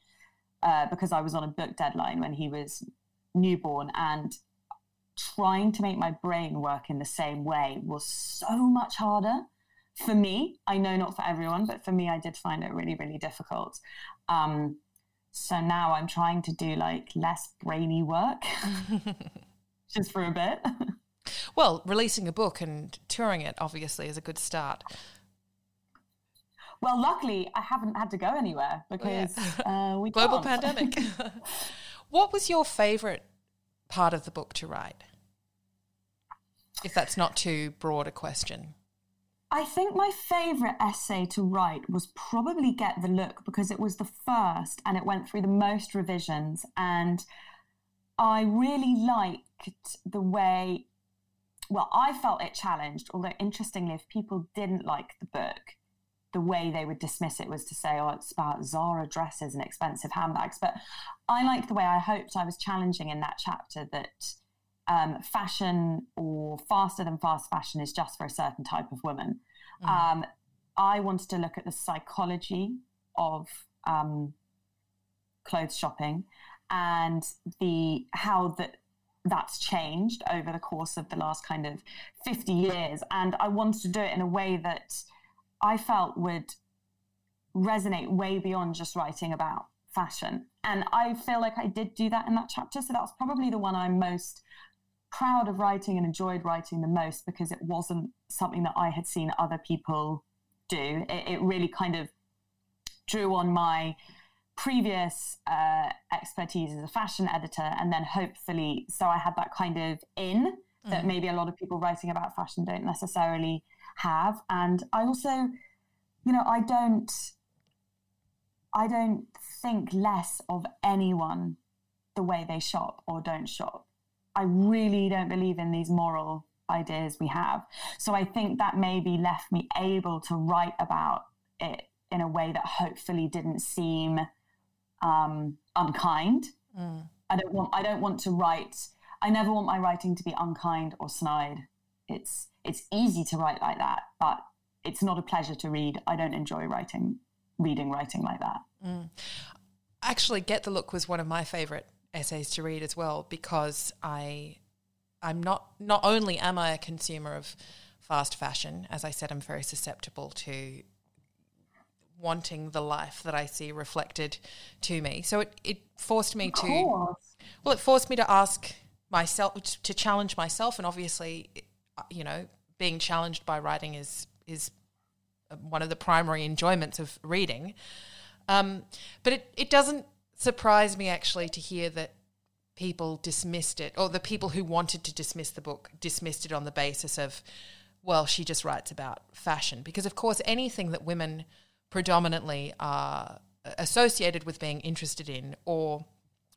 uh, because I was on a book deadline when he was newborn, and trying to make my brain work in the same way was so much harder for me. I know not for everyone, but for me, I did find it really, really difficult. Um, so now I'm trying to do like less brainy work just for a bit. Well, releasing a book and touring it obviously is a good start. Well, luckily, I haven't had to go anywhere because yeah. uh, we global can't. Pandemic. What was your favourite part of the book to write? If that's not too broad a question. I think my favourite essay to write was probably Get the Look, because it was the first and it went through the most revisions, and I really liked the way, well, I felt it challenged, although interestingly, if people didn't like the book, the way they would dismiss it was to say, oh, it's about Zara dresses and expensive handbags. But I liked the way I hoped I was challenging in that chapter that um, fashion or faster than fast fashion is just for a certain type of woman. Mm. Um, I wanted to look at the psychology of um, clothes shopping and the how that that's changed over the course of the last kind of fifty years. And I wanted to do it in a way that I felt would resonate way beyond just writing about fashion. And I feel like I did do that in that chapter. So that's probably the one I'm most proud of writing and enjoyed writing the most, because it wasn't something that I had seen other people do. It, it really kind of drew on my previous uh, expertise as a fashion editor, and then hopefully, so I had that kind of in that mm-hmm. maybe a lot of people writing about fashion don't necessarily have. And I also, you know, I don't, I don't think less of anyone the way they shop or don't shop. I really don't believe in these moral ideas we have. So I think that maybe left me able to write about it in a way that hopefully didn't seem um, unkind. Mm. I don't want, I don't want to write, I never want my writing to be unkind or snide. It's it's easy to write like that, but it's not a pleasure to read. I don't enjoy writing, reading writing like that. Mm. Actually, Get the Look was one of my favourite essays to read as well, because I, I'm not not only am I a consumer of fast fashion, as I said, I'm very susceptible to wanting the life that I see reflected to me. So it, it forced me to, well, it forced me to ask myself, to challenge myself, and obviously, you know, being challenged by writing is is one of the primary enjoyments of reading. Um, but it, it doesn't surprise me actually to hear that people dismissed it, or the people who wanted to dismiss the book dismissed it on the basis of, well, she just writes about fashion. Because of course anything that women predominantly are associated with being interested in, or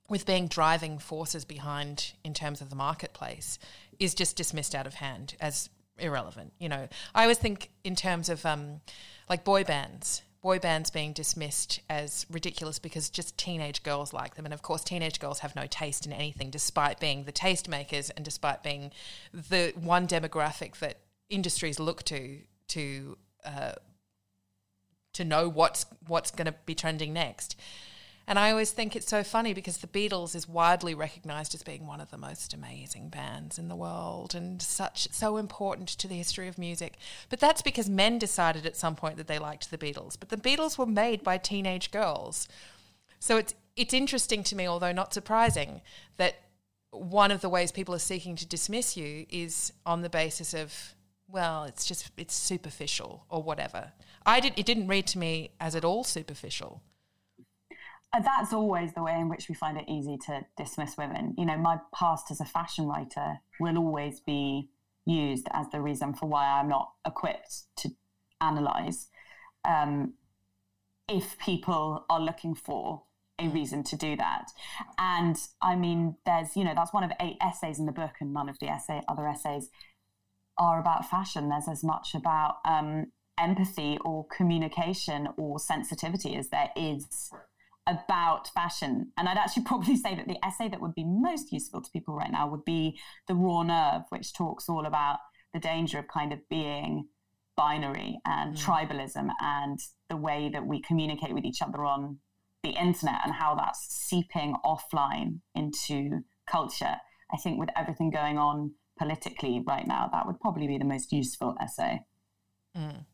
with being driving forces behind in terms of the marketplace, is just dismissed out of hand as irrelevant. You know, I always think in terms of um, like boy bands, boy bands being dismissed as ridiculous because just teenage girls like them. And of course teenage girls have no taste in anything, despite being the tastemakers and despite being the one demographic that industries look to to uh, to know what's what's going to be trending next. And I always think it's so funny because the Beatles is widely recognised as being one of the most amazing bands in the world and such so important to the history of music. But that's because men decided at some point that they liked the Beatles. But the Beatles were made by teenage girls. So it's it's interesting to me, although not surprising, that one of the ways people are seeking to dismiss you is on the basis of, well, it's just it's superficial or whatever. I did, it didn't read to me as at all superficial. That's always the way in which we find it easy to dismiss women. You know, my past as a fashion writer will always be used as the reason for why I'm not equipped to analyse um, if people are looking for a reason to do that. And I mean, there's, you know, that's one of eight essays in the book, and none of the essay, other essays are about fashion. There's as much about um, empathy or communication or sensitivity as there is about fashion. And I'd actually probably say that the essay that would be most useful to people right now would be The Raw Nerve, which talks all about the danger of kind of being binary and mm. tribalism and the way that we communicate with each other on the internet and how that's seeping offline into culture. I think with everything going on politically right now, that would probably be the most useful essay. Mm.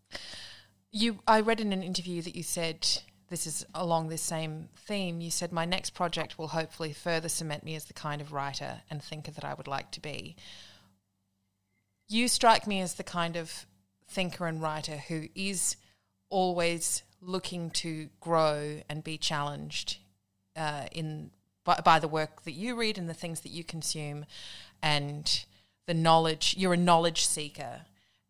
You, I read in an interview that you said, this is along this same theme, you said, my next project will hopefully further cement me as the kind of writer and thinker that I would like to be. you strike me as the kind of thinker and writer who is always looking to grow and be challenged uh, in by, by the work that you read and the things that you consume, and the knowledge. You're a knowledge seeker,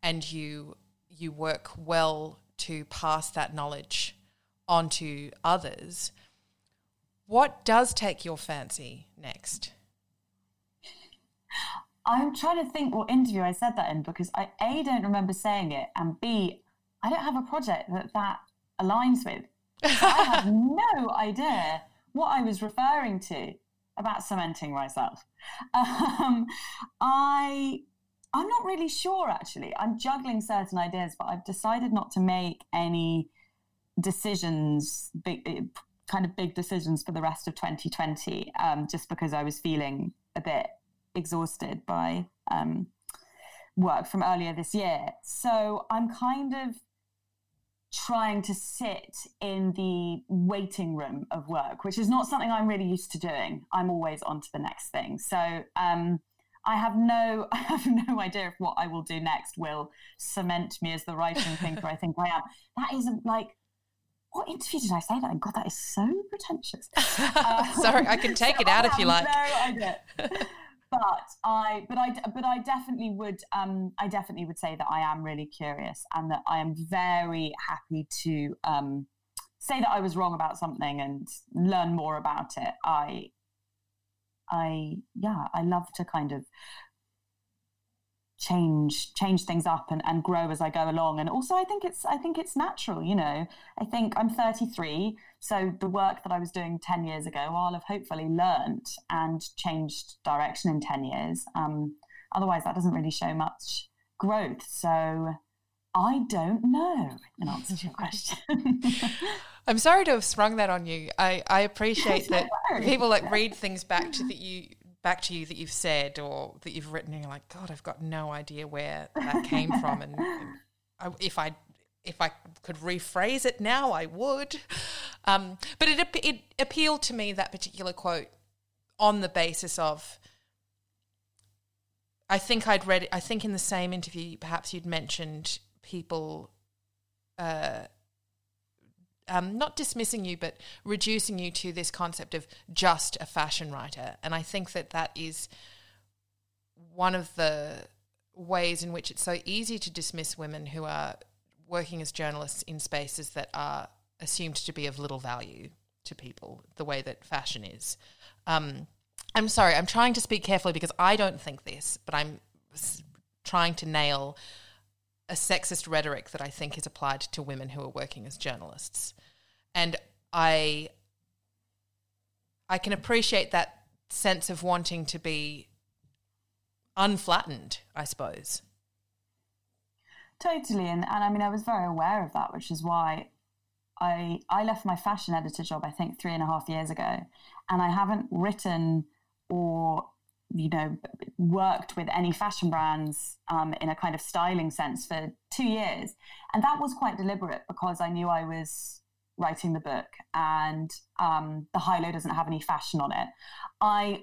and you you work well to pass that knowledge onto others. What does take your fancy next? I'm trying to think what interview I said that in, because I, A, don't remember saying it, and B, I don't have a project that that aligns with. So I have no idea what I was referring to about cementing myself. Um, I, I'm not really sure, actually. I'm juggling certain ideas, but I've decided not to make any decisions, big, kind of big decisions for the rest of twenty twenty, um, just because I was feeling a bit exhausted by um, work from earlier this year. So I'm kind of trying to sit in the waiting room of work, which is not something I'm really used to doing. I'm always on to the next thing. So um, I have no, I have no idea if what I will do next will cement me as the writing thinker I think I am. That isn't like, what interview did I say that? God, that is so pretentious. Uh, Sorry, I can take so it out if you like. No idea. But I, but I, but I definitely would. Um, I definitely would say that I am really curious, and that I am very happy to um, say that I was wrong about something and learn more about it. I, I, yeah, I love to kind of change, change things up, and, and grow as I go along. And also, I think it's, I think it's natural. You know, I think I'm thirty-three, so the work that I was doing ten years ago, I'll have hopefully learned and changed direction in ten years. Um, otherwise, that doesn't really show much growth. So I don't know, in answer to your question. I'm sorry to have sprung that on you. I, I appreciate that people like read things back to that you back to you that you've said or that you've written, and you're like, God, I've got no idea where that came from. And I, if I if I could rephrase it now, I would. Um, but it it appealed to me, that particular quote, on the basis of, I think I'd read it, I think in the same interview, perhaps you'd mentioned people uh, um, not dismissing you, but reducing you to this concept of just a fashion writer. And I think that that is one of the ways in which it's so easy to dismiss women who are working as journalists in spaces that are assumed to be of little value to people, the way that fashion is. Um, I'm sorry, I'm trying to speak carefully because I don't think this, but I'm trying to nail a sexist rhetoric that I think is applied to women who are working as journalists. And I, I can appreciate that sense of wanting to be unflattened, I suppose. Totally, and, and I mean, I was very aware of that, which is why I I left my fashion editor job, I think, three and a half years ago, and I haven't written or, you know, worked with any fashion brands um, in a kind of styling sense for two years. And that was quite deliberate, because I knew I was writing the book, and um, The High Low doesn't have any fashion on it. I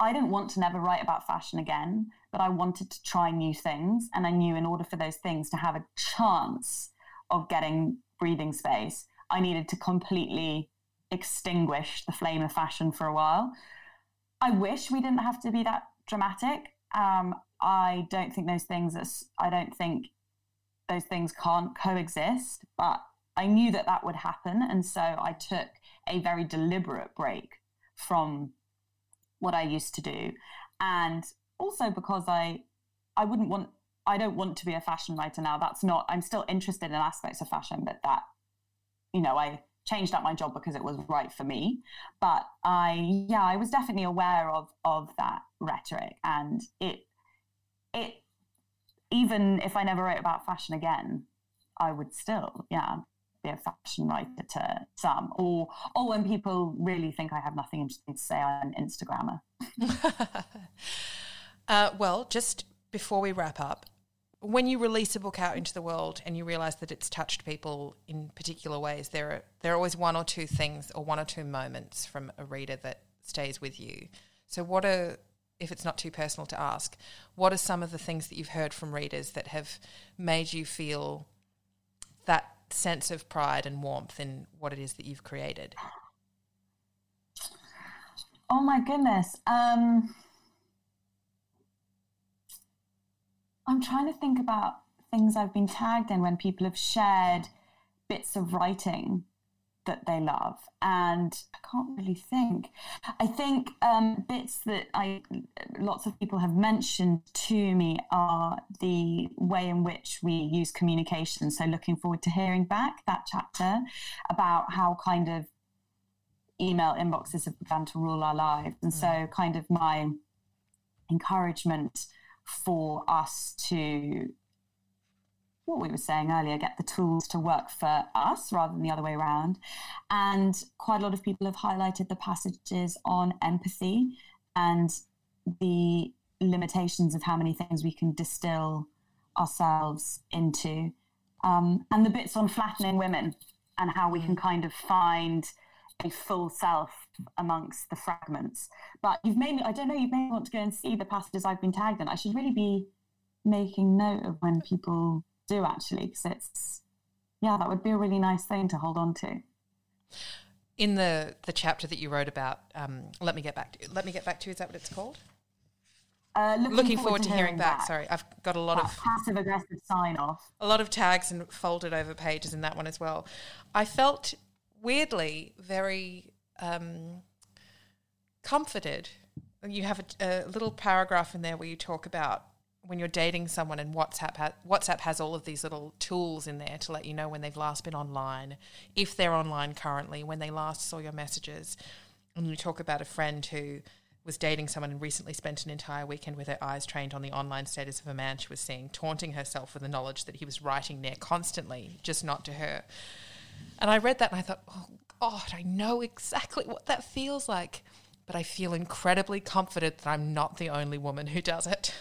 I didn't want to never write about fashion again, but I wanted to try new things. And I knew in order for those things to have a chance of getting breathing space, I needed to completely extinguish the flame of fashion for a while. I wish we didn't have to be that dramatic. Um, I don't think those things, I don't think those things can't coexist, but I knew that that would happen. And so I took a very deliberate break from what I used to do, and also because I I wouldn't want I don't want to be a fashion writer now. That's not I'm still interested in aspects of fashion, but that, you know, I changed up my job because it was right for me. But I yeah I was definitely aware of of that rhetoric, and it it even if I never wrote about fashion again, I would still yeah be a fashion writer to some, or or when people really think I have nothing interesting to say, I'm an Instagrammer. uh, well, just before we wrap up, when you release a book out into the world and you realise that it's touched people in particular ways, there are there are always one or two things or one or two moments from a reader that stays with you. So what are if it's not too personal to ask, what are some of the things that you've heard from readers that have made you feel that sense of pride and warmth in what it is that you've created? Oh my goodness. Um, I'm trying to think about things I've been tagged in when people have shared bits of writing that they love, and I can't really think. I think um, bits that I lots of people have mentioned to me are the way in which we use communication. So looking forward to hearing back that chapter about how kind of email inboxes have begun to rule our lives. And mm. so kind of my encouragement for us to, what we were saying earlier, get the tools to work for us rather than the other way around. And quite a lot of people have highlighted the passages on empathy and the limitations of how many things we can distill ourselves into, um, and the bits on flattening women and how we can kind of find a full self amongst the fragments. But you've made me, I don't know, you may want to go and see the passages I've been tagged in. I should really be making note of when people do actually, because it's, yeah, that would be a really nice thing to hold on to. In the the chapter that you wrote about, um, let me get back to let me get back to you, is that what it's called? Uh, looking, looking forward, forward to hearing, hearing back. back. Sorry, I've got a lot that of passive aggressive sign off. A lot of tags and folded over pages in that one as well. I felt weirdly very um, comforted. You have a, a little paragraph in there where you talk about when you're dating someone, and WhatsApp ha- WhatsApp has all of these little tools in there to let you know when they've last been online, if they're online currently, when they last saw your messages. And you talk about a friend who was dating someone and recently spent an entire weekend with her eyes trained on the online status of a man she was seeing, taunting herself with the knowledge that he was writing there constantly, just not to her. And I read that and I thought, oh God, I know exactly what that feels like, but I feel incredibly confident that I'm not the only woman who does it.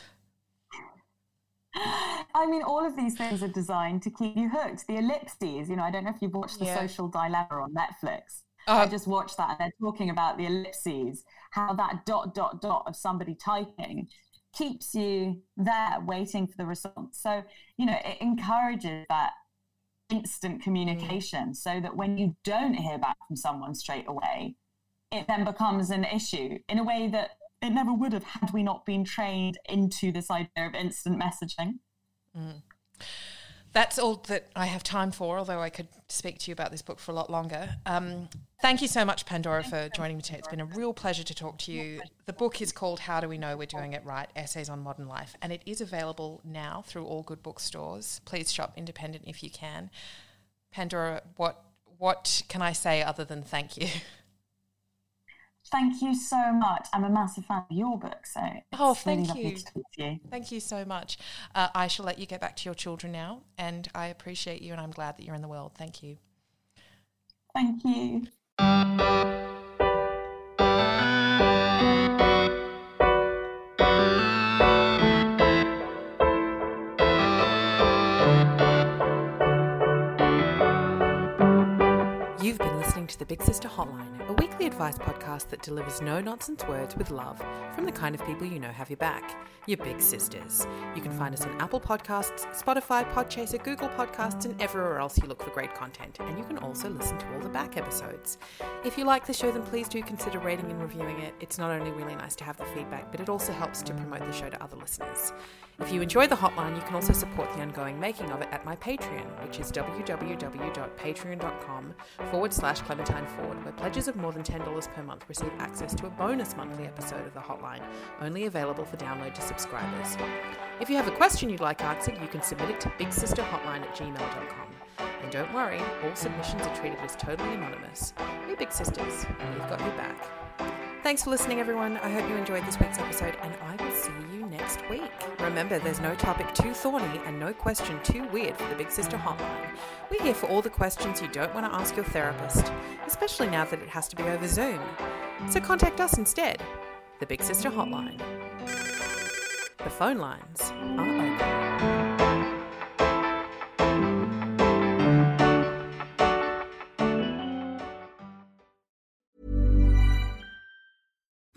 I mean, all of these things are designed to keep you hooked. The ellipses, you know, I don't know if you've watched The yeah. Social Dilemma on Netflix. Uh, I just watched that, and they're talking about the ellipses, how that dot, dot, dot of somebody typing keeps you there waiting for the response. So, you know, it encourages that instant communication mm. so that when you don't hear back from someone straight away, it then becomes an issue in a way that it never would have had we not been trained into this idea of instant messaging. Mm. That's all that I have time for, although I could speak to you about this book for a lot longer. Um, thank you so much, Pandora, for joining me today. It's been a real pleasure to talk to you. The book is called How Do We Know We're Doing It Right? Essays on Modern Life, and it is available now through all good bookstores. Please shop independent if you can. Pandora, what what can I say other than thank you? Thank you so much. I'm a massive fan of your book, so it's oh, thank really you. lovely to talk to you. Thank you so much. Uh, I shall let you get back to your children now, and I appreciate you, and I'm glad that you're in the world. Thank you. Thank you. You've been listening to the Big Sister Hotline, a weekly advice podcast that delivers no-nonsense words with love from the kind of people you know have your back, your big sisters. You can find us on Apple Podcasts, Spotify, Podchaser, Google Podcasts, and everywhere else you look for great content. And you can also listen to all the back episodes. If you like the show, then please do consider rating and reviewing it. It's not only really nice to have the feedback, but it also helps to promote the show to other listeners. If you enjoy the hotline, you can also support the ongoing making of it at my Patreon, which is www.patreon.com forward slash Clementine Ford, where pledges of more than ten dollars per month receive access to a bonus monthly episode of the hotline, only available for download to subscribers. If you have a question you'd like answered, you can submit it to bigsisterhotline at gmail.com. And don't worry, all submissions are treated as totally anonymous. We're big sisters, and we've got your back. Thanks for listening, everyone. I hope you enjoyed this week's episode, and I will see you next week. Remember, there's no topic too thorny and no question too weird for the Big Sister Hotline. We're here for all the questions you don't want to ask your therapist, especially now that it has to be over Zoom. So contact us instead. The Big Sister Hotline. The phone lines are open.